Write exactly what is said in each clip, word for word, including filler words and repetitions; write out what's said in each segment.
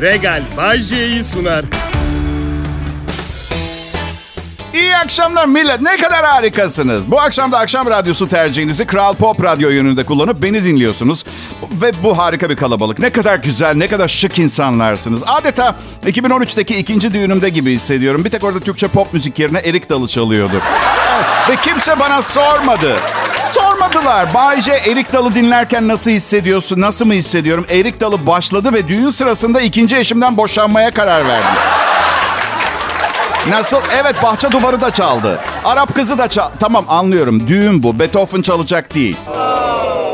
Regal Bajje'yi sunar. İyi akşamlar millet. Ne kadar harikasınız. Bu akşam da akşam radyosu tercihinizi Kral Pop Radyo yönünde kullanıp beni dinliyorsunuz. Ve bu harika bir kalabalık. Ne kadar güzel, ne kadar şık insanlarsınız. Adeta iki bin on üçteki ikinci düğünümde gibi hissediyorum. Bir tek orada Türkçe pop müzik yerine Erik Dalı çalıyordu. Ve kimse bana sormadı. Sormadılar. Bayce, Erik Dalı dinlerken nasıl hissediyorsun, nasıl mı hissediyorum? Erik Dalı başladı ve düğün sırasında ikinci eşimden boşanmaya karar verdim. Nasıl? Evet, bahçe duvarı da çaldı. Arap kızı da çaldı. Tamam, anlıyorum. Düğün bu. Beethoven çalacak değil.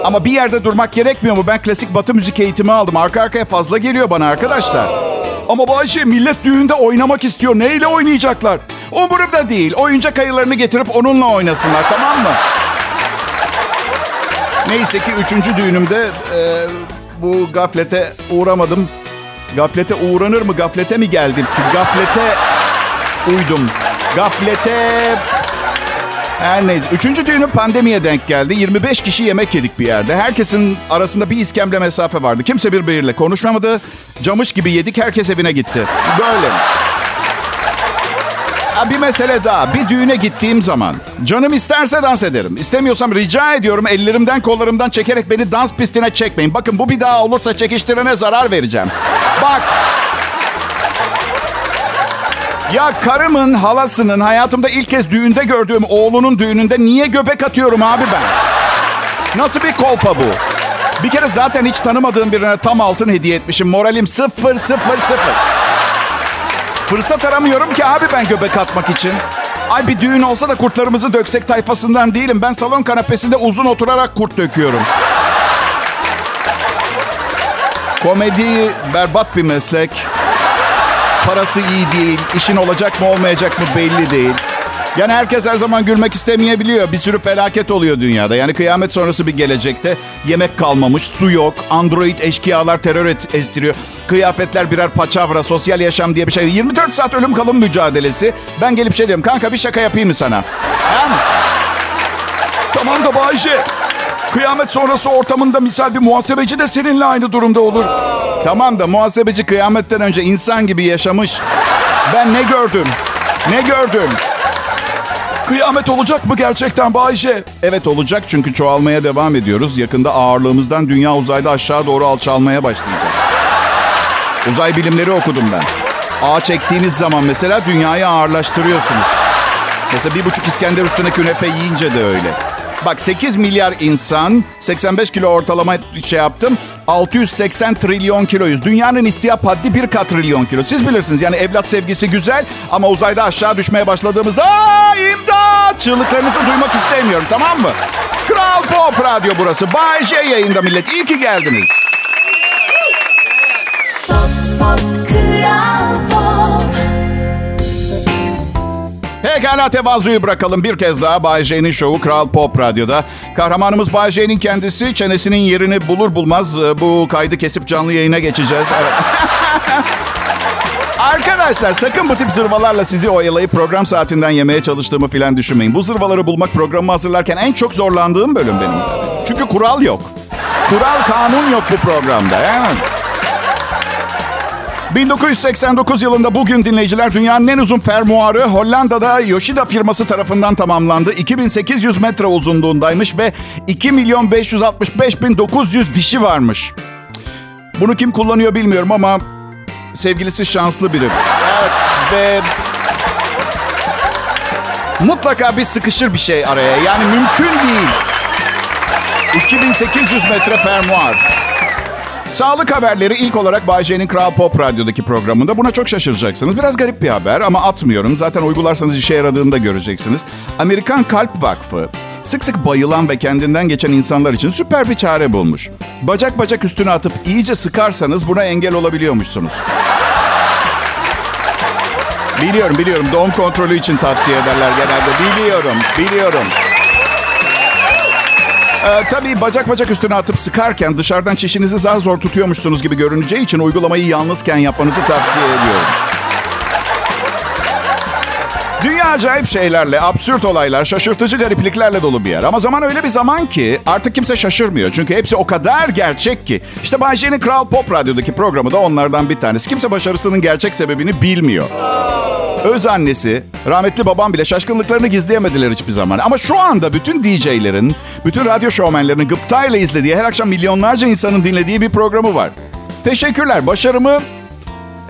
Ama bir yerde durmak gerekmiyor mu? Ben klasik batı müzik eğitimi aldım. Arka arkaya fazla geliyor bana arkadaşlar. Ama Bayce, millet düğünde oynamak istiyor. Neyle oynayacaklar? Umurumda değil. Oyuncak ayılarını getirip onunla oynasınlar, tamam mı? Neyse ki üçüncü düğünümde e, bu gaflete uğramadım. Gaflete uğranır mı? Gaflete mi geldim ki? Gaflete uydum. Gaflete... Her neyse. Üçüncü düğünü pandemiye denk geldi. yirmi beş kişi yemek yedik bir yerde. Herkesin arasında bir iskemle mesafe vardı. Kimse birbiriyle konuşmamadı. Camış gibi yedik. Herkes evine gitti. Böyle. Bir mesele daha. Bir düğüne gittiğim zaman canım isterse dans ederim. İstemiyorsam rica ediyorum, ellerimden kollarımdan çekerek beni dans pistine çekmeyin. Bakın, bu bir daha olursa çekiştirene zarar vereceğim. Bak. Ya karımın halasının hayatımda ilk kez düğünde gördüğüm oğlunun düğününde niye göbek atıyorum abi ben? Nasıl bir kolpa bu? Bir kere zaten hiç tanımadığım birine tam altın hediye etmişim. Moralim sıfır sıfır sıfır. Fırsat aramıyorum ki abi ben göbek atmak için. Ay, bir düğün olsa da kurtlarımızı döksek tayfasından değilim. Ben salon kanapesinde uzun oturarak kurt döküyorum. Komedi berbat bir meslek. Parası iyi değil. İşin olacak mı olmayacak mı belli değil. Yani herkes her zaman gülmek istemeyebiliyor. Bir sürü felaket oluyor dünyada. Yani kıyamet sonrası bir gelecekte yemek kalmamış, su yok, android eşkıyalar terör et, estiriyor. Kıyafetler birer paçavra, sosyal yaşam diye bir şey. yirmi dört saat ölüm kalım mücadelesi. Ben gelip şey diyorum, kanka bir şaka yapayım mı sana? He? Tamam da Bayce, kıyamet sonrası ortamında misal bir muhasebeci de seninle aynı durumda olur. Tamam da muhasebeci kıyametten önce insan gibi yaşamış. Ben ne gördüm? Ne gördüm? Kıyamet olacak mı gerçekten Bayce? Evet, olacak, çünkü çoğalmaya devam ediyoruz. Yakında ağırlığımızdan dünya uzayda aşağı doğru alçalmaya başlayacak. Uzay bilimleri okudum ben. Ağ çektiğiniz zaman mesela dünyayı ağırlaştırıyorsunuz. Mesela bir buçuk İskender üstüne künefe yiyince de öyle. Bak, sekiz milyar insan, seksen beş kilo ortalama şey yaptım. altı yüz seksen trilyon kiloyuz. Dünyanın istiyap haddi bir katrilyon kilo. Siz bilirsiniz, yani evlat sevgisi güzel ama uzayda aşağı düşmeye başladığımızda aa, imdat! Çığlıklarınızı duymak istemiyorum, tamam mı? Kral Pop Radyo burası. Bay J yayında millet. İyi ki geldiniz. Pop, pop, Kral Pop. Pekala, tevazuyu bırakalım. Bir kez daha Bay J'nin şovu Kral Pop Radyo'da. Kahramanımız Bay J'nin kendisi. Çenesinin yerini bulur bulmaz bu kaydı kesip canlı yayına geçeceğiz. Evet. Arkadaşlar, sakın bu tip zırvalarla sizi oyalayıp program saatinden yemeye çalıştığımı filan düşünmeyin. Bu zırvaları bulmak programı hazırlarken en çok zorlandığım bölüm benim. Çünkü kural yok. Kural, kanun yok bu programda. Evet. bin dokuz yüz seksen dokuz yılında bugün dinleyiciler, dünyanın en uzun fermuarı Hollanda'da Yoshida firması tarafından tamamlandı. iki bin sekiz yüz metre uzunluğundaymış ve iki milyon beş yüz altmış beş bin dokuz yüz dişi varmış. Bunu kim kullanıyor bilmiyorum ama sevgilisi şanslı biri. Evet ve mutlaka bir sıkışır bir şey araya. Yani mümkün değil. iki bin sekiz yüz metre fermuar. Sağlık haberleri ilk olarak Bay J'nin Kral Pop Radyo'daki programında. Buna çok şaşıracaksınız. Biraz garip bir haber ama atmıyorum. Zaten uygularsanız işe yaradığını da göreceksiniz. Amerikan Kalp Vakfı sık sık bayılan ve kendinden geçen insanlar için süper bir çare bulmuş. Bacak bacak üstüne atıp iyice sıkarsanız buna engel olabiliyormuşsunuz. Biliyorum, biliyorum. Doğum kontrolü için tavsiye ederler genelde. Biliyorum, biliyorum. Ee, tabii bacak bacak üstüne atıp sıkarken dışarıdan çişinizi zar zor tutuyormuşsunuz gibi görüneceği için uygulamayı yalnızken yapmanızı tavsiye ediyorum. Dünya acayip şeylerle, absürt olaylar, şaşırtıcı garipliklerle dolu bir yer. Ama zaman öyle bir zaman ki artık kimse şaşırmıyor. Çünkü hepsi o kadar gerçek ki. İşte Bay J'nin Kral Pop Radyo'daki programı da onlardan bir tanesi. Kimse başarısının gerçek sebebini bilmiyor. Öz annesi, rahmetli babam bile şaşkınlıklarını gizleyemediler hiçbir zaman. Ama şu anda bütün D J'lerin, bütün radyo şovmenlerinin gıptayla izlediği, her akşam milyonlarca insanın dinlediği bir programı var. Teşekkürler. Başarımı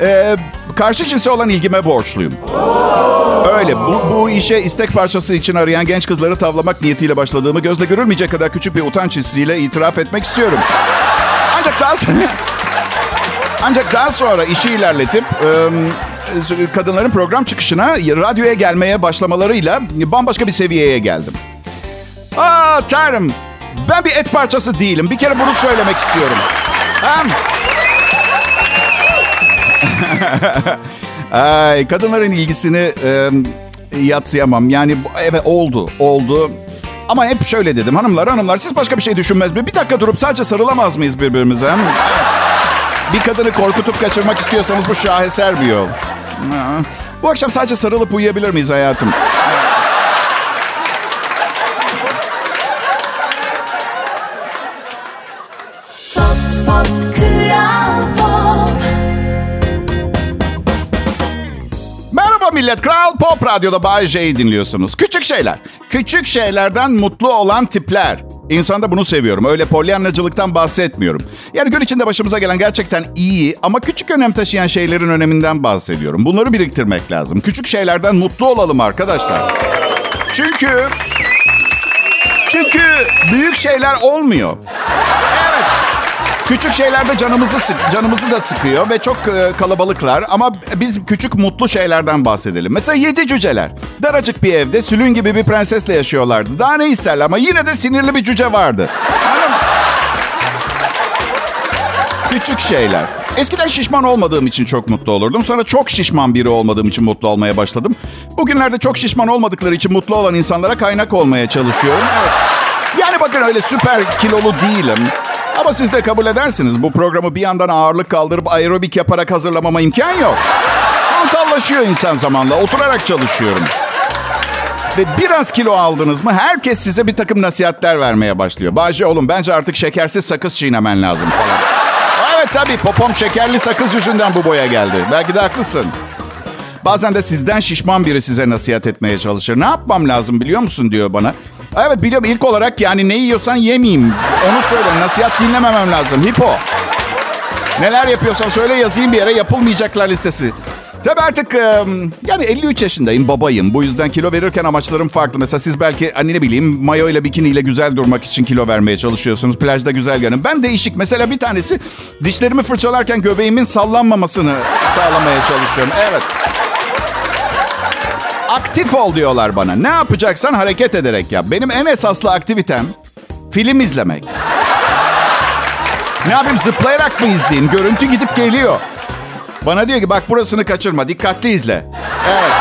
e, karşı cinse olan ilgime borçluyum. Öyle. Bu, bu işe istek parçası için arayan genç kızları tavlamak niyetiyle başladığımı gözle görülmeyecek kadar küçük bir utanç hissiyle itiraf etmek istiyorum. Ancak daha sonra, ancak daha sonra işi ilerletip... E, kadınların program çıkışına, radyoya gelmeye başlamalarıyla bambaşka bir seviyeye geldim. Aa Tanrım, ben bir et parçası değilim. Bir kere bunu söylemek istiyorum. Ay, kadınların ilgisini e, yadsıyamam. Yani evet, oldu, oldu. Ama hep şöyle dedim, hanımlar, hanımlar siz başka bir şey düşünmez mi? Bir dakika durup sadece sarılamaz mıyız birbirimize? Bir kadını korkutup kaçırmak istiyorsanız bu şaheser bir yol. Bu akşam sadece sarılıp uyuyabilir miyiz hayatım? Pop, pop, Kral Pop. Merhaba millet, Kral Pop Radyo'da Bay J'yi dinliyorsunuz. Küçük şeyler, küçük şeylerden mutlu olan tipler. İnsanda bunu seviyorum. Öyle polyanlacılıktan bahsetmiyorum. Yani gün içinde başımıza gelen gerçekten iyi ama küçük önem taşıyan şeylerin öneminden bahsediyorum. Bunları biriktirmek lazım. Küçük şeylerden mutlu olalım arkadaşlar. Çünkü... Çünkü büyük şeyler olmuyor. Evet. Küçük şeyler de canımızı sık, canımızı da sıkıyor ve çok kalabalıklar. Ama biz küçük mutlu şeylerden bahsedelim. Mesela yedi cüceler. Daracık bir evde sülün gibi bir prensesle yaşıyorlardı. Daha ne isterler ama yine de sinirli bir cüce vardı. Yani... Küçük şeyler. Eskiden şişman olmadığım için çok mutlu olurdum. Sonra çok şişman biri olmadığım için mutlu olmaya başladım. Bugünlerde çok şişman olmadıkları için mutlu olan insanlara kaynak olmaya çalışıyorum. Evet. Yani bakın öyle süper kilolu değilim. Ama siz de kabul edersiniz. Bu programı bir yandan ağırlık kaldırıp aerobik yaparak hazırlamama imkan yok. Hantallaşıyor insan zamanla. Oturarak çalışıyorum. Ve biraz kilo aldınız mı herkes size bir takım nasihatler vermeye başlıyor. Bahçe oğlum bence artık şekersiz sakız çiğnemen lazım falan. Evet tabii popom şekerli sakız yüzünden bu boya geldi. Belki de haklısın. Bazen de sizden şişman biri size nasihat etmeye çalışır. Ne yapmam lazım biliyor musun diyor bana. Evet biliyorum, ilk olarak yani ne yiyorsan yemeyeyim. Onu söyle, nasihat dinlememem lazım. Hipo. Neler yapıyorsan söyle, yazayım bir yere, yapılmayacaklar listesi. Tabii artık yani elli üç yaşındayım, babayım. Bu yüzden kilo verirken amaçlarım farklı. Mesela siz belki hani ne bileyim mayo ile bikini ile güzel durmak için kilo vermeye çalışıyorsunuz. Plajda güzel görünün. Ben değişik. Mesela bir tanesi dişlerimi fırçalarken göbeğimin sallanmamasını sağlamaya çalışıyorum. Evet. Aktif ol diyorlar bana. Ne yapacaksan hareket ederek yap. Benim en esaslı aktivitem film izlemek. Ne yapayım, zıplayarak mı izleyeyim? Görüntü gidip geliyor. Bana diyor ki bak burasını kaçırma, dikkatli izle. Evet.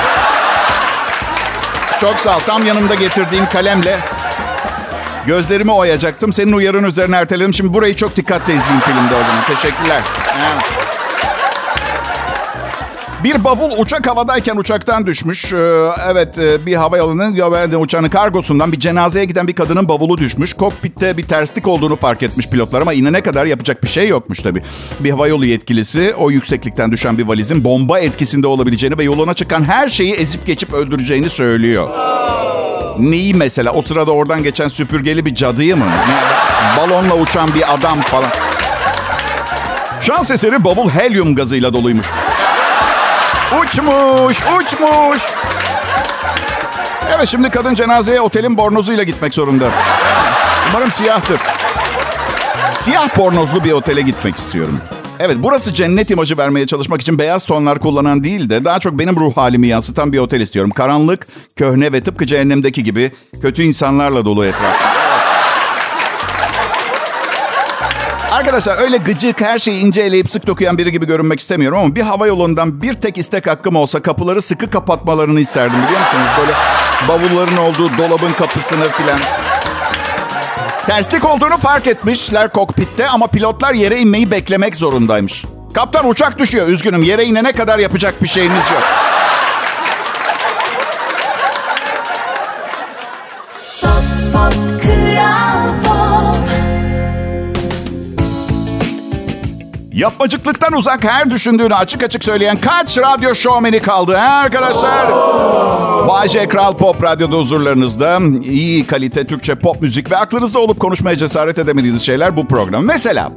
Çok sağ ol. Tam yanımda getirdiğim kalemle gözlerimi oyacaktım. Senin uyarın üzerine erteledim. Şimdi burayı çok dikkatli izleyeyim filmde o zaman. Teşekkürler. Evet. Bir bavul uçak havadayken uçaktan düşmüş. Ee, evet bir havayolunun uçağının kargosundan bir cenazeye giden bir kadının bavulu düşmüş. Kokpitte bir terslik olduğunu fark etmiş pilotlar ama inene kadar yapacak bir şey yokmuş tabii. Bir havayolu yetkilisi o yükseklikten düşen bir valizin bomba etkisinde olabileceğini ve yoluna çıkan her şeyi ezip geçip öldüreceğini söylüyor. Neyi mesela? O sırada oradan geçen süpürgeli bir cadıyı mı? Balonla uçan bir adam falan. Şans eseri bavul helyum gazıyla doluymuş. Uçmuş, uçmuş. Evet, şimdi kadın cenazeye otelin bornozuyla gitmek zorunda. Umarım siyahtır. Siyah bornozlu bir otele gitmek istiyorum. Evet, burası cennet imajı vermeye çalışmak için beyaz tonlar kullanan değil de daha çok benim ruh halimi yansıtan bir otel istiyorum. Karanlık, köhne ve tıpkı cehennemdeki gibi kötü insanlarla dolu etraf. Arkadaşlar öyle gıcık, her şeyi ince eleyip sık dokuyan biri gibi görünmek istemiyorum ama bir havayolundan bir tek istek hakkım olsa kapıları sıkı kapatmalarını isterdim biliyor musunuz? Böyle bavulların olduğu dolabın kapısını filan. Terslik olduğunu fark etmişler kokpitte ama pilotlar yere inmeyi beklemek zorundaymış. Kaptan uçak düşüyor, üzgünüm yere inene kadar yapacak bir şeyimiz yok. Yapmacıklıktan uzak her düşündüğünü açık açık söyleyen kaç radyo şovmeni kaldı ha arkadaşlar? Bayce Kral Pop Radyo'da huzurlarınızda iyi kalite Türkçe pop müzik ve aklınızda olup konuşmaya cesaret edemediğiniz şeyler bu program. Mesela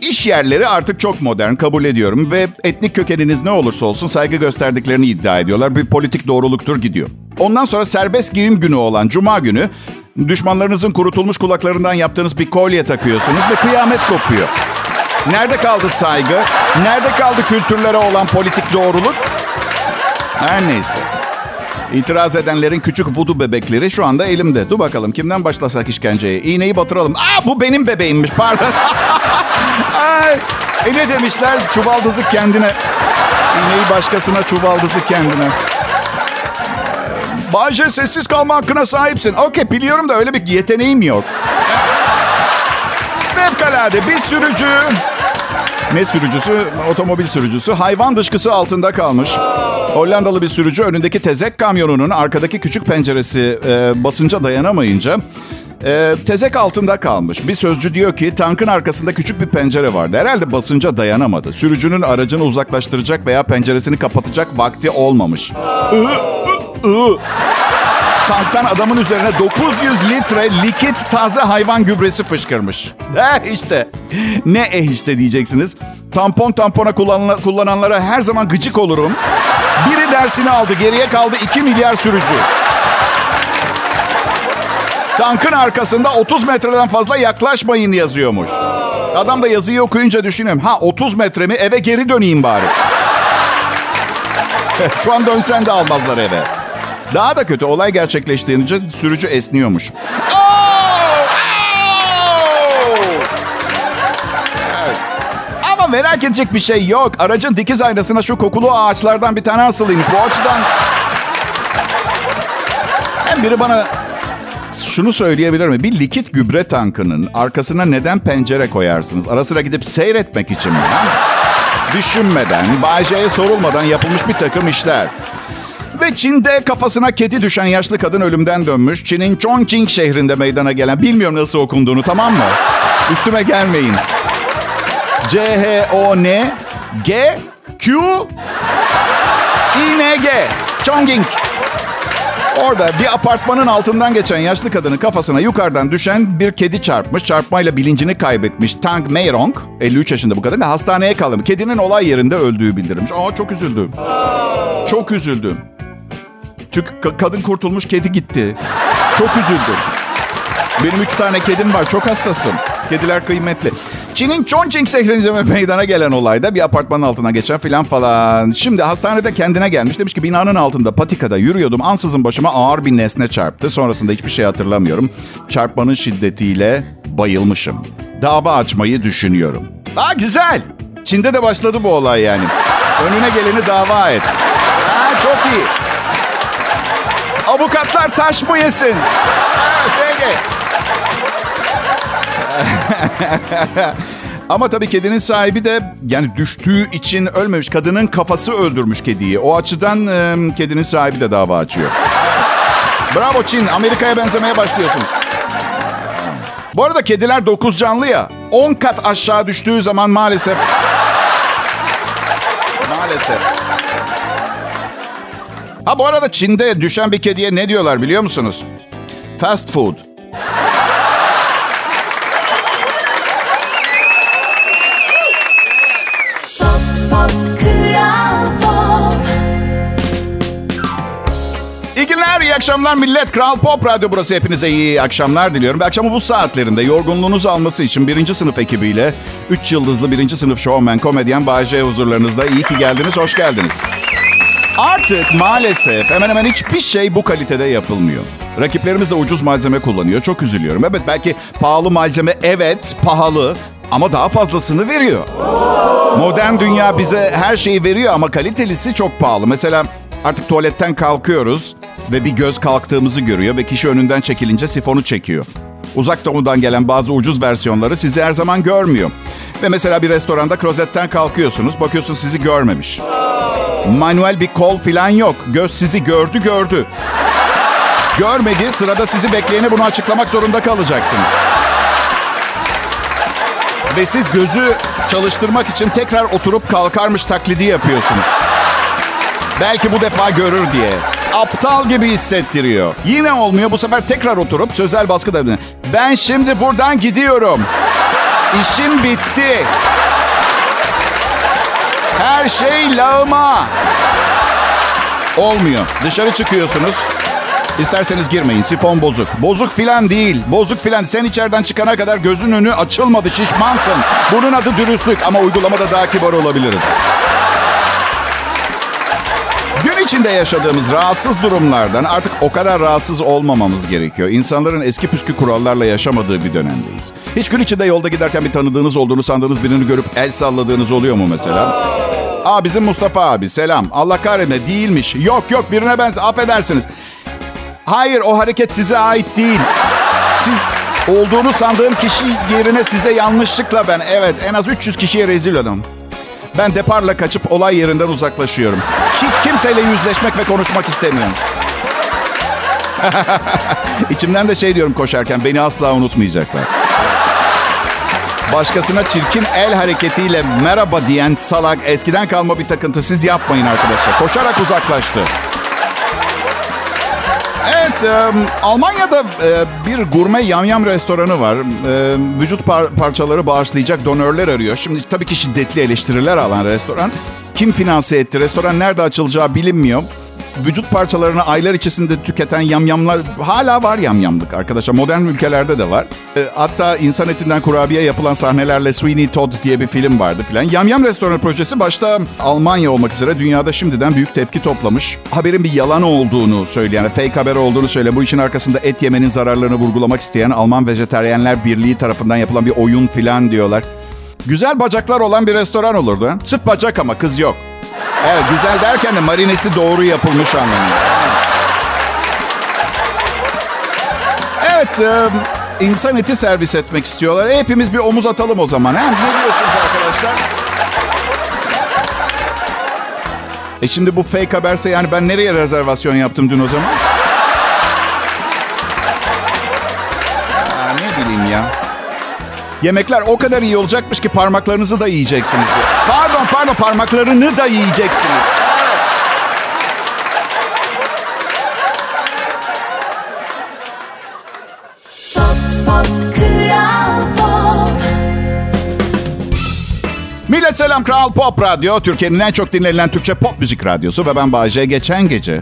iş yerleri artık çok modern, kabul ediyorum ve etnik kökeniniz ne olursa olsun saygı gösterdiklerini iddia ediyorlar. Bir politik doğruluktur gidiyor. Ondan sonra serbest giyim günü olan Cuma günü düşmanlarınızın kurutulmuş kulaklarından yaptığınız bir kolye takıyorsunuz ve kıyamet kopuyor. Nerede kaldı saygı? Nerede kaldı kültürlere olan politik doğruluk? Her neyse. İtiraz edenlerin küçük vudu bebekleri şu anda elimde. Dur bakalım kimden başlasak işkenceye? İğneyi batıralım. Aa bu benim bebeğimmiş pardon. Ay, e ne demişler? Çuvaldızı kendine. İğneyi başkasına, çuvaldızı kendine. Bayce sessiz kalma hakkına sahipsin. Okey biliyorum da öyle bir yeteneğim yok. Fevkalade bir sürücü. Ne sürücüsü? Otomobil sürücüsü. Hayvan dışkısı altında kalmış. Hollandalı bir sürücü önündeki tezek kamyonunun arkadaki küçük penceresi e, basınca dayanamayınca e, tezek altında kalmış. Bir sözcü diyor ki tankın arkasında küçük bir pencere vardı. Herhalde basınca dayanamadı. Sürücünün aracını uzaklaştıracak veya penceresini kapatacak vakti olmamış. Tanktan adamın üzerine dokuz yüz litre likit taze hayvan gübresi fışkırmış. Eh işte. Ne eh işte diyeceksiniz. Tampon tampona kullananlara her zaman gıcık olurum. Biri dersini aldı. Geriye kaldı iki milyar sürücü. Tankın arkasında otuz metreden fazla yaklaşmayın yazıyormuş. Adam da yazıyı okuyunca düşünüyorum. Ha otuz metre mi? Eve geri döneyim bari. Şu an dönsen de almazlar eve. Daha da kötü olay gerçekleştiğince sürücü esniyormuş. Oh! Oh! Evet. Ama merak edecek bir şey yok. Aracın dikiz aynasına şu kokulu ağaçlardan bir tane asılıymış. Bu açıdan... Hem biri bana şunu söyleyebilir mi? Bir likit gübre tankının arkasına neden pencere koyarsınız? Ara sıra gidip seyretmek için mi? Düşünmeden, Bayce'ye sorulmadan yapılmış bir takım işler. Ve Çin'de kafasına kedi düşen yaşlı kadın ölümden dönmüş. Çin'in Chongqing şehrinde meydana gelen... Bilmiyorum nasıl okunduğunu, tamam mı? Üstüme gelmeyin. C H O N G Q I N G. Chongqing. Orada bir apartmanın altından geçen yaşlı kadının kafasına yukarıdan düşen bir kedi çarpmış. Çarpmayla bilincini kaybetmiş. Tang Meirong, elli üç yaşında bu kadın, hastaneye kalmış. Kedinin olay yerinde öldüğü bildirilmiş. Aa çok üzüldüm. Çok üzüldüm. Çünkü kadın kurtulmuş, kedi gitti. Çok üzüldüm. Benim üç tane kedim var, çok hassasım. Kediler kıymetli. Çin'in Chongqing şehrinde meydana gelen olayda bir apartmanın altına geçen filan falan. Şimdi hastanede kendine gelmiş. Demiş ki binanın altında patikada yürüyordum. Ansızın başıma ağır bir nesne çarptı. Sonrasında hiçbir şey hatırlamıyorum. Çarpmanın şiddetiyle bayılmışım. Dava açmayı düşünüyorum. Aa güzel. Çin'de de başladı bu olay yani. Önüne geleni dava et. Ha, çok iyi. Avukatlar taş mı yesin? Ama tabii kedinin sahibi de yani düştüğü için ölmemiş. Kadının kafası öldürmüş kediyi. O açıdan e, kedinin sahibi de dava açıyor. Bravo Çin. Amerika'ya benzemeye başlıyorsunuz. Bu arada kediler dokuz canlı ya. on kat aşağı düştüğü zaman maalesef... Maalesef... Ha bu arada Çin'de düşen bir kediye ne diyorlar biliyor musunuz? Fast food. Pop, pop, Kral Pop. İyi günler, iyi akşamlar millet. Kral Pop Radyo burası. Hepinize iyi akşamlar diliyorum. Ve akşamı bu saatlerinde yorgunluğunuzu alması için birinci sınıf ekibiyle üç yıldızlı birinci sınıf şovmen, komedyen Bayce huzurlarınızda. İyi ki geldiniz, hoş geldiniz. Artık maalesef hemen hemen hiçbir şey bu kalitede yapılmıyor. Rakiplerimiz de ucuz malzeme kullanıyor. Çok üzülüyorum. Evet belki pahalı malzeme, evet pahalı ama daha fazlasını veriyor. Modern dünya bize her şeyi veriyor ama kalitelisi çok pahalı. Mesela artık tuvaletten kalkıyoruz ve bir göz kalktığımızı görüyor ve kişi önünden çekilince sifonu çekiyor. Uzak doğudan gelen bazı ucuz versiyonları sizi her zaman görmüyor. Ve mesela bir restoranda klozetten kalkıyorsunuz, bakıyorsun sizi görmemiş. Manuel bir kol filan yok. Göz sizi gördü gördü. Görmedi, sırada sizi bekleyene bunu açıklamak zorunda kalacaksınız. Ve siz gözü çalıştırmak için tekrar oturup kalkarmış taklidi yapıyorsunuz. Belki bu defa görür diye. Aptal gibi hissettiriyor. Yine olmuyor. Bu sefer tekrar oturup sözel baskı da... Ben şimdi buradan gidiyorum. İşim bitti. Her şey lağıma. Olmuyor. Dışarı çıkıyorsunuz. İsterseniz girmeyin. Sifon bozuk. Bozuk filan değil. Bozuk filan. Sen içeriden çıkana kadar gözün önü açılmadı. Şişmansın. Bunun adı dürüstlük. Ama uygulamada daha kibar olabiliriz. Gün içinde yaşadığımız rahatsız durumlardan artık o kadar rahatsız olmamamız gerekiyor. İnsanların eski püskü kurallarla yaşamadığı bir dönemdeyiz. Hiç gün içinde yolda giderken bir tanıdığınız olduğunu sandığınız birini görüp el salladığınız oluyor mu mesela? Aa, bizim Mustafa abi, selam. Allah kahretme, değilmiş. Yok yok, birine benze, affedersiniz. Hayır, o hareket size ait değil. Siz olduğunu sandığım kişi yerine size yanlışlıkla ben, evet, en az üç yüz kişiye rezil oldum. Ben deparla kaçıp olay yerinden uzaklaşıyorum. Hiç kimseyle yüzleşmek ve konuşmak istemiyorum. İçimden de şey diyorum koşarken, beni asla unutmayacaklar. Başkasına çirkin el hareketiyle merhaba diyen salak, eskiden kalma bir takıntı, siz yapmayın arkadaşlar. Koşarak uzaklaştı. Evet, e, Almanya'da e, bir gurme yamyam restoranı var. E, vücut par- parçaları bağışlayacak donörler arıyor. Şimdi tabii ki şiddetli eleştiriler alan restoran. Kim finanse etti, restoran nerede açılacağı bilinmiyor. Vücut parçalarını aylar içerisinde tüketen yamyamlar, hala var yamyamlık arkadaşlar. Modern ülkelerde de var. E, hatta insan etinden kurabiye yapılan sahnelerle Sweeney Todd diye bir film vardı filan. Yamyam restoranı projesi başta Almanya olmak üzere dünyada şimdiden büyük tepki toplamış. Haberin bir yalan olduğunu söyleyen, fake haber olduğunu söyleyen, bu işin arkasında et yemenin zararlarını vurgulamak isteyen Alman Vejetaryenler Birliği tarafından yapılan bir oyun filan diyorlar. Güzel bacaklar olan bir restoran olurdu. He? Sırf bacak ama kız yok. Evet, güzel derken de marinesi doğru yapılmış anlamında. Evet, insan eti servis etmek istiyorlar. Hepimiz bir omuz atalım o zaman. He? Ne diyorsunuz arkadaşlar? E şimdi bu fake haberse yani ben nereye rezervasyon yaptım dün o zaman? Aa, ne bileyim ya. Yemekler o kadar iyi olacakmış ki parmaklarınızı da yiyeceksiniz. Pardon, pardon, parmaklarını da yiyeceksiniz. Evet. Pop, pop, Kral Pop. Millet selam, Kral Pop Radyo. Türkiye'nin en çok dinlenilen Türkçe pop müzik radyosu ve ben Bayece. Geçen gece...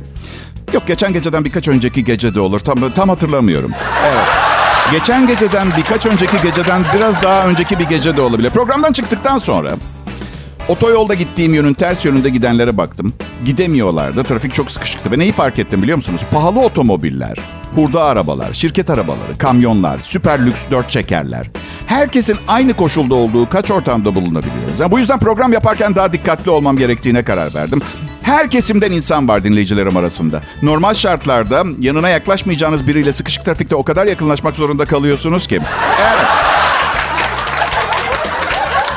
Yok, geçen geceden birkaç önceki gece de olur. Tam, tam hatırlamıyorum. Evet. Geçen geceden, birkaç önceki geceden, biraz daha önceki bir gece de olabilir. Programdan çıktıktan sonra otoyolda gittiğim yönün ters yönünde gidenlere baktım. Gidemiyorlardı. Trafik çok sıkışıktı. Ve neyi fark ettim biliyor musunuz? Pahalı otomobiller, hurda arabalar, şirket arabaları, kamyonlar, süper lüks dört çekerler. Herkesin aynı koşulda olduğu kaç ortamda bulunabiliyoruz. Yani bu yüzden program yaparken daha dikkatli olmam gerektiğine karar verdim. Her kesimden insan var dinleyicilerim arasında. Normal şartlarda yanına yaklaşmayacağınız biriyle sıkışık trafikte o kadar yakınlaşmak zorunda kalıyorsunuz ki. Evet.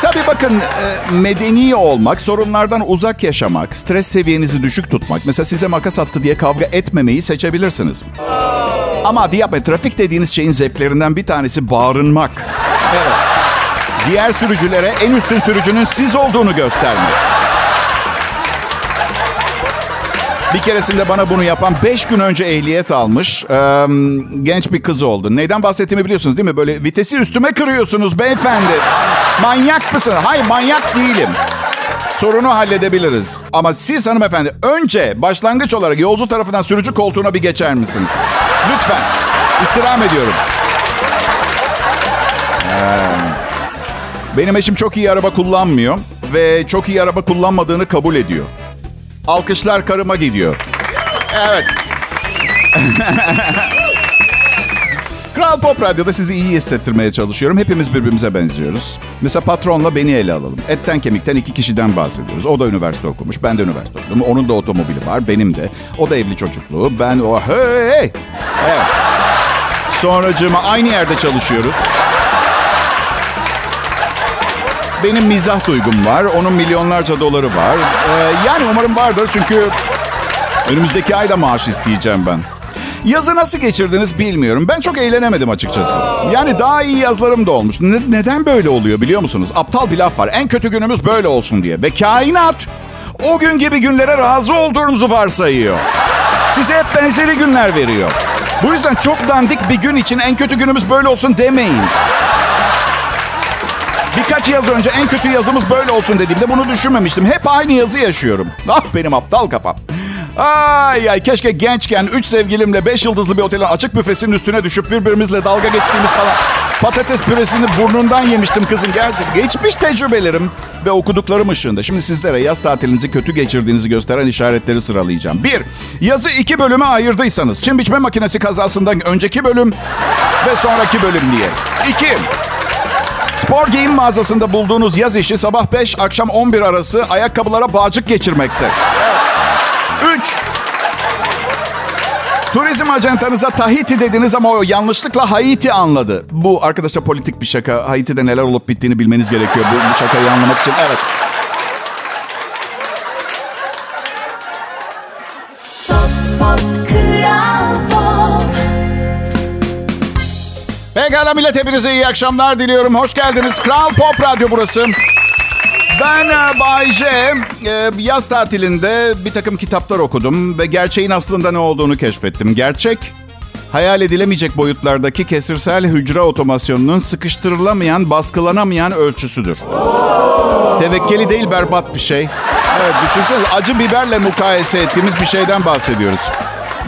Tabii bakın, medeni olmak, sorunlardan uzak yaşamak, stres seviyenizi düşük tutmak. Mesela size makas attı diye kavga etmemeyi seçebilirsiniz. Ama hadi yapma, trafik dediğiniz şeyin zevklerinden bir tanesi bağırınmak. Evet. Diğer sürücülere en üstün sürücünün siz olduğunu göstermek. Bir keresinde bana bunu yapan beş gün önce ehliyet almış ee, genç bir kız oldu. Neyden bahsettiğimi biliyorsunuz değil mi? Böyle vitesi üstüme kırıyorsunuz beyefendi. Manyak mısın? Hayır, manyak değilim. Sorunu halledebiliriz. Ama siz hanımefendi önce başlangıç olarak yolcu tarafından sürücü koltuğuna bir geçer misiniz? Lütfen. İstirham ediyorum. Ee, benim eşim çok iyi araba kullanmıyor ve çok iyi araba kullanmadığını kabul ediyor. Alkışlar karıma gidiyor. Evet. Kral Pop Radyo'da sizi iyi hissettirmeye çalışıyorum. Hepimiz birbirimize benziyoruz. Mesela patronla beni ele alalım. Etten kemikten iki kişiden bahsediyoruz. O da üniversite okumuş, ben de üniversite okudum. Onun da otomobili var, benim de. O da evli çocuklu, ben o... Hey, hey. Evet. Sonracığıma aynı yerde çalışıyoruz. Benim mizah duygum var. Onun milyonlarca doları var. Ee, yani umarım vardır çünkü önümüzdeki ay da maaş isteyeceğim ben. Yazı nasıl geçirdiniz bilmiyorum. Ben çok eğlenemedim açıkçası. Yani daha iyi yazlarım da olmuş. Ne, neden böyle oluyor biliyor musunuz? Aptal bir laf var. En kötü günümüz böyle olsun diye. Ve kainat o gün gibi günlere razı olduğunuzu varsayıyor. Size hep benzeri günler veriyor. Bu yüzden çok dandik bir gün için en kötü günümüz böyle olsun demeyin. Birkaç yaz önce en kötü yazımız böyle olsun dediğimde bunu düşünmemiştim. Hep aynı yazı yaşıyorum. Ah benim aptal kafam. Ay ay keşke gençken üç sevgilimle beş yıldızlı bir otelin açık büfesinin üstüne düşüp birbirimizle dalga geçtiğimiz falan. Patates püresini burnundan yemiştim kızın gerçekten. Geçmiş tecrübelerim ve okuduklarım ışığında. Şimdi sizlere yaz tatilinizi kötü geçirdiğinizi gösteren işaretleri sıralayacağım. Bir, yazı iki bölüme ayırdıysanız. Çim biçme makinesi kazasından önceki bölüm ve sonraki bölüm diye. İki, spor giyim mağazasında bulduğunuz yaz işi sabah beş, akşam on bir arası ayakkabılara bağcık geçirmekse. Üç, turizm acentanıza Tahiti dediniz ama o yanlışlıkla Haiti anladı. Bu arkadaşlar politik bir şaka. Haiti'de neler olup bittiğini bilmeniz gerekiyor bu, bu şakayı anlamak için. Evet. Pop, pop, Kral Pop. Pekala millet, hepinize iyi akşamlar diliyorum. Hoş geldiniz. Kral Pop Radyo burası. Ben Bay J, yaz tatilinde bir takım kitaplar okudum ve gerçeğin aslında ne olduğunu keşfettim. Gerçek, hayal edilemeyecek boyutlardaki kesirsel hücre otomasyonunun sıkıştırılamayan, baskılanamayan ölçüsüdür. Tevekkeli değil, berbat bir şey. Evet, düşünsenize acı biberle mukayese ettiğimiz bir şeyden bahsediyoruz.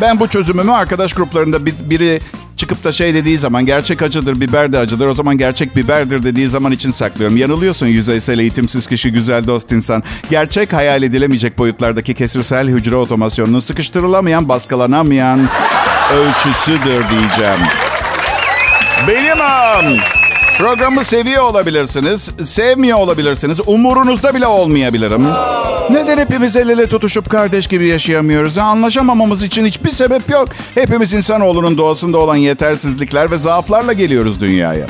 Ben bu çözümümü arkadaş gruplarında biri çıkıp da şey dediği zaman, gerçek acıdır, biber de acıdır, o zaman gerçek biberdir dediği zaman için saklıyorum. Yanılıyorsun yüzeysel eğitimsiz kişi, güzel dost insan. Gerçek, hayal edilemeyecek boyutlardaki kesirsel hücre otomasyonunun sıkıştırılamayan, baskılanamayan ölçüsüdür diyeceğim. Benim am. Programı seviyor olabilirsiniz, sevmiyor olabilirsiniz, umurunuzda bile olmayabilirim. Neden hepimiz el ele tutuşup kardeş gibi yaşayamıyoruz? Anlaşamamamız için hiçbir sebep yok. Hepimiz insanoğlunun doğasında olan yetersizlikler ve zaaflarla geliyoruz dünyaya.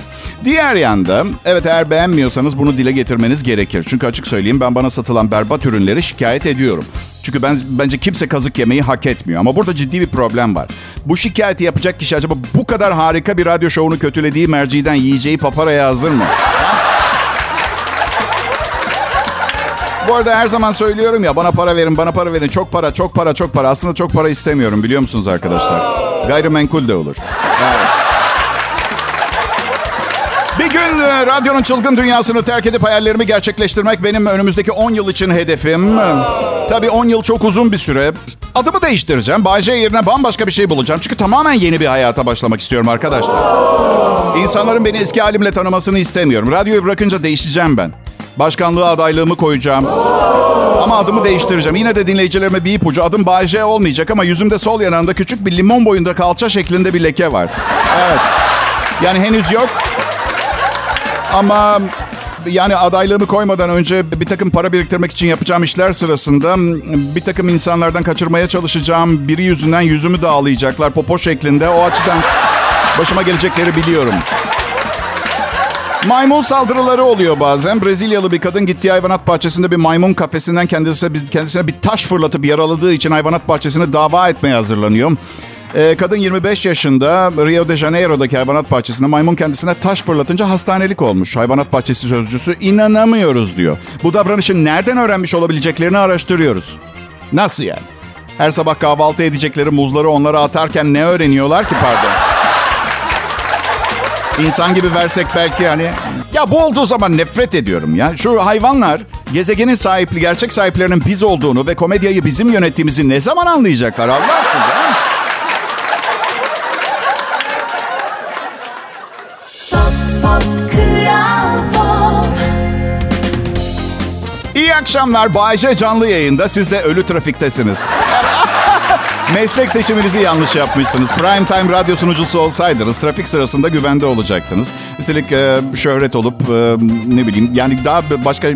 Diğer yanda, evet eğer beğenmiyorsanız bunu dile getirmeniz gerekir. Çünkü açık söyleyeyim, ben bana satılan berbat ürünleri şikayet ediyorum. Çünkü ben bence kimse kazık yemeyi hak etmiyor. Ama burada ciddi bir problem var. Bu şikayeti yapacak kişi acaba bu kadar harika bir radyo şovunu kötülediği merciden yiyeceği paparaya hazır mı? Bu arada her zaman söylüyorum ya, bana para verin, bana para verin. Çok para, çok para, çok para. Aslında çok para istemiyorum biliyor musunuz arkadaşlar? Gayrimenkul de olur. Evet. Bir gün radyonun çılgın dünyasını terk edip hayallerimi gerçekleştirmek benim önümüzdeki on yıl için hedefim. Tabii on yıl çok uzun bir süre. Adımı değiştireceğim. Bay J yerine bambaşka bir şey bulacağım. Çünkü tamamen yeni bir hayata başlamak istiyorum arkadaşlar. İnsanların beni eski halimle tanımasını istemiyorum. Radyoyu bırakınca değişeceğim ben. Başkanlığa adaylığımı koyacağım. Ama adımı değiştireceğim. Yine de dinleyicilerime bir ipucu. Adım Bay J olmayacak ama yüzümde sol yanağımda küçük bir limon boyunda kalça şeklinde bir leke var. Evet. Yani henüz yok. Ama yani adaylığımı koymadan önce bir takım para biriktirmek için yapacağım işler sırasında bir takım insanlardan kaçırmaya çalışacağım. Biri yüzünden yüzümü dağlayacaklar popo şeklinde. O açıdan başıma gelecekleri biliyorum. Maymun saldırıları oluyor bazen. Brezilyalı bir kadın gittiği hayvanat bahçesinde bir maymun kafesinden kendisine, kendisine bir taş fırlatıp yaraladığı için hayvanat bahçesine dava etmeye hazırlanıyor. Kadın yirmi beş yaşında, Rio de Janeiro'daki hayvanat bahçesinde maymun kendisine taş fırlatınca hastanelik olmuş. Hayvanat bahçesi sözcüsü inanamıyoruz diyor. Bu davranışın nereden öğrenmiş olabileceklerini araştırıyoruz. Nasıl yani? Her sabah kahvaltı edecekleri muzları onlara atarken ne öğreniyorlar ki pardon? İnsan gibi versek belki hani. Ya bu olduğu zaman nefret ediyorum ya. Şu hayvanlar gezegenin sahipli, gerçek sahiplerinin biz olduğunu ve komedyayı bizim yönettiğimizi ne zaman anlayacaklar Allah aşkına? İyi akşamlar. Bay J canlı yayında. Siz de ölü trafiktesiniz. Meslek seçiminizi yanlış yapmışsınız. Prime Time radyo sunucusu olsaydınız trafik sırasında güvende olacaktınız. Üstelik e, şöhret olup e, ne bileyim yani daha başka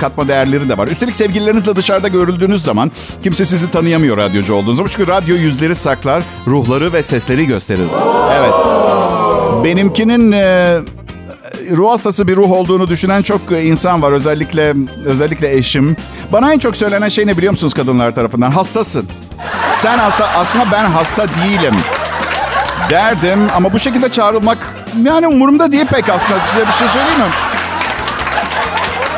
katma değerleri de var. Üstelik sevgililerinizle dışarıda görüldüğünüz zaman kimse sizi tanıyamıyor radyocu olduğunuz zaman. Çünkü radyo yüzleri saklar, ruhları ve sesleri gösterir. Evet. Benimkinin... E, ruh hastası bir ruh olduğunu düşünen çok insan var. Özellikle özellikle eşim. Bana en çok söylenen şey ne biliyor musunuz kadınlar tarafından? Hastasın. Sen hasta. Aslında ben hasta değilim. derdim ama bu şekilde çağrılmak yani umurumda değil pek aslında. Size bir şey söyleyeyim mi?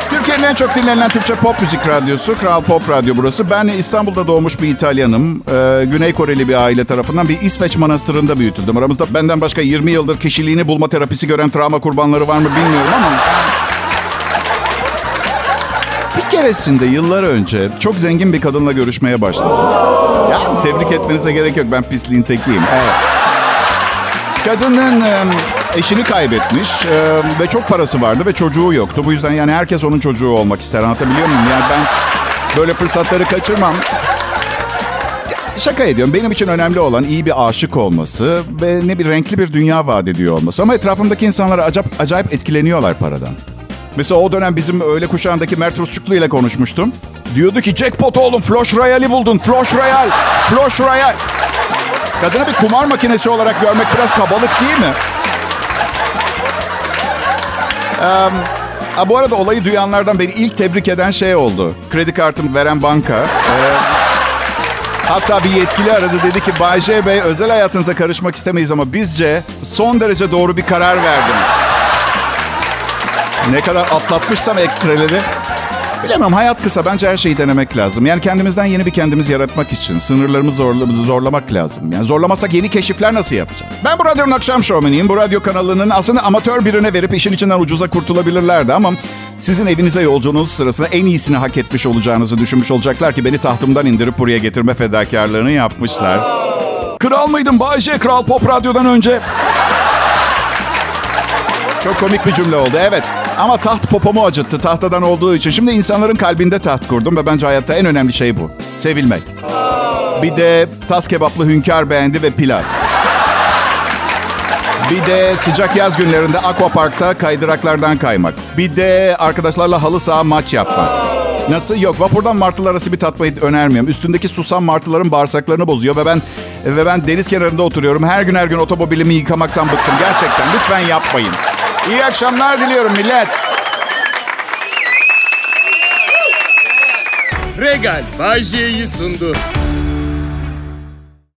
Türkiye'nin en çok dinlenen Türkçe pop müzik radyosu, Kral Pop Radyo burası. Ben İstanbul'da doğmuş bir İtalyanım. Ee, Güney Koreli bir aile tarafından bir İsveç manastırında büyütüldüm. Aramızda benden başka yirmi yıldır kişiliğini bulma terapisi gören travma kurbanları var mı bilmiyorum ama... Bir keresinde yıllar önce çok zengin bir kadınla görüşmeye başladım. Yani tebrik etmenize gerek yok. Ben pisliğin tekiyim. Evet. Kadının... E- Eşini kaybetmiş e, ve çok parası vardı ve çocuğu yoktu. Bu yüzden yani herkes onun çocuğu olmak ister. Anlatabiliyor muyum? Yani ben böyle fırsatları kaçırmam. Şaka ediyorum. Benim için önemli olan iyi bir aşık olması ve ne bir renkli bir dünya vaat ediyor olması. Ama etrafımdaki insanlar acayip, acayip etkileniyorlar paradan. Mesela o dönem bizim öğle kuşağındaki Mert Rusçuklu ile konuşmuştum. Diyordu ki jackpot oğlum, Floş Royal'i buldun. Floş Royal, Floş Royal. Kadını bir kumar makinesi olarak görmek biraz kabalık değil mi? Ee, bu arada olayı duyanlardan beni ilk tebrik eden şey oldu. Kredi kartımı veren banka. Ee, hatta bir yetkili aradı, dedi ki Bay J Bey, özel hayatınıza karışmak istemeyiz ama bizce son derece doğru bir karar verdiniz. Ne kadar atlatmışsam ekstreleri. Bilemem, hayat kısa, bence her şeyi denemek lazım. Yani kendimizden yeni bir kendimiz yaratmak için sınırlarımızı zorla- zorlamak lazım. Yani zorlamasak yeni keşifler nasıl yapacağız? Ben bu radyonun akşam şovmeniyim. Bu radyo kanalının aslında amatör birine verip işin içinden ucuza kurtulabilirlerdi ama sizin evinize yolculuğunuz sırasında en iyisini hak etmiş olacağınızı düşünmüş olacaklar ki beni tahtımdan indirip buraya getirme fedakarlığını yapmışlar. Kral mıydım Bay J, Kral Pop Radyo'dan önce? Çok komik bir cümle oldu, evet. Ama taht popomu acıttı tahtadan olduğu için. Şimdi insanların kalbinde taht kurdum ve bence hayatta en önemli şey bu. Sevilmek. Bir de tas kebaplı hünkâr beğendi ve pilav. Bir de sıcak yaz günlerinde aquaparkta kaydıraklardan kaymak. Bir de arkadaşlarla halı saha maç yapmak. Nasıl? Yok, vapurdan martılar arası bir tatmayı önermiyorum. Üstündeki susam martıların bağırsaklarını bozuyor ve ben ve ben deniz kenarında oturuyorum. Her gün her gün otomobilimi yıkamaktan bıktım. Gerçekten lütfen yapmayın. İyi akşamlar diliyorum millet. Regal Bay J'yi sundu.